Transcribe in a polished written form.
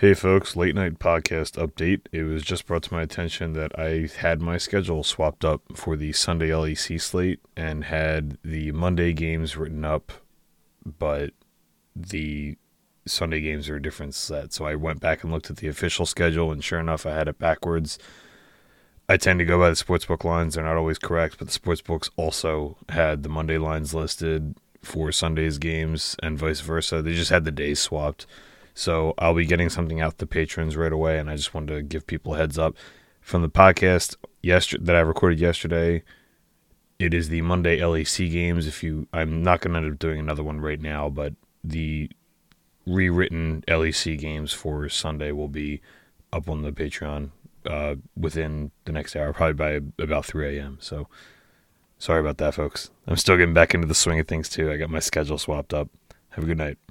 Hey folks, late night podcast update. It was just brought to my attention that I had my schedule swapped up for the Sunday LEC slate and had the Monday games written up, but the Sunday games are a different set. So I went back and looked at the official schedule, and sure enough, I had it backwards. I tend to go by the sportsbook lines. They're not always correct, but the sportsbooks also had the Monday lines listed for Sunday's games and vice versa. They just had the days swapped. So I'll be getting something out to patrons right away, and I just wanted to give people a heads up. From the podcast that I recorded yesterday, it is the Monday LEC games. I'm not going to end up doing another one right now, but the rewritten LEC games for Sunday will be up on the Patreon within the next hour, probably by about 3 a.m. So sorry about that, folks. I'm still getting back into the swing of things, too. I got my schedule swapped up. Have a good night.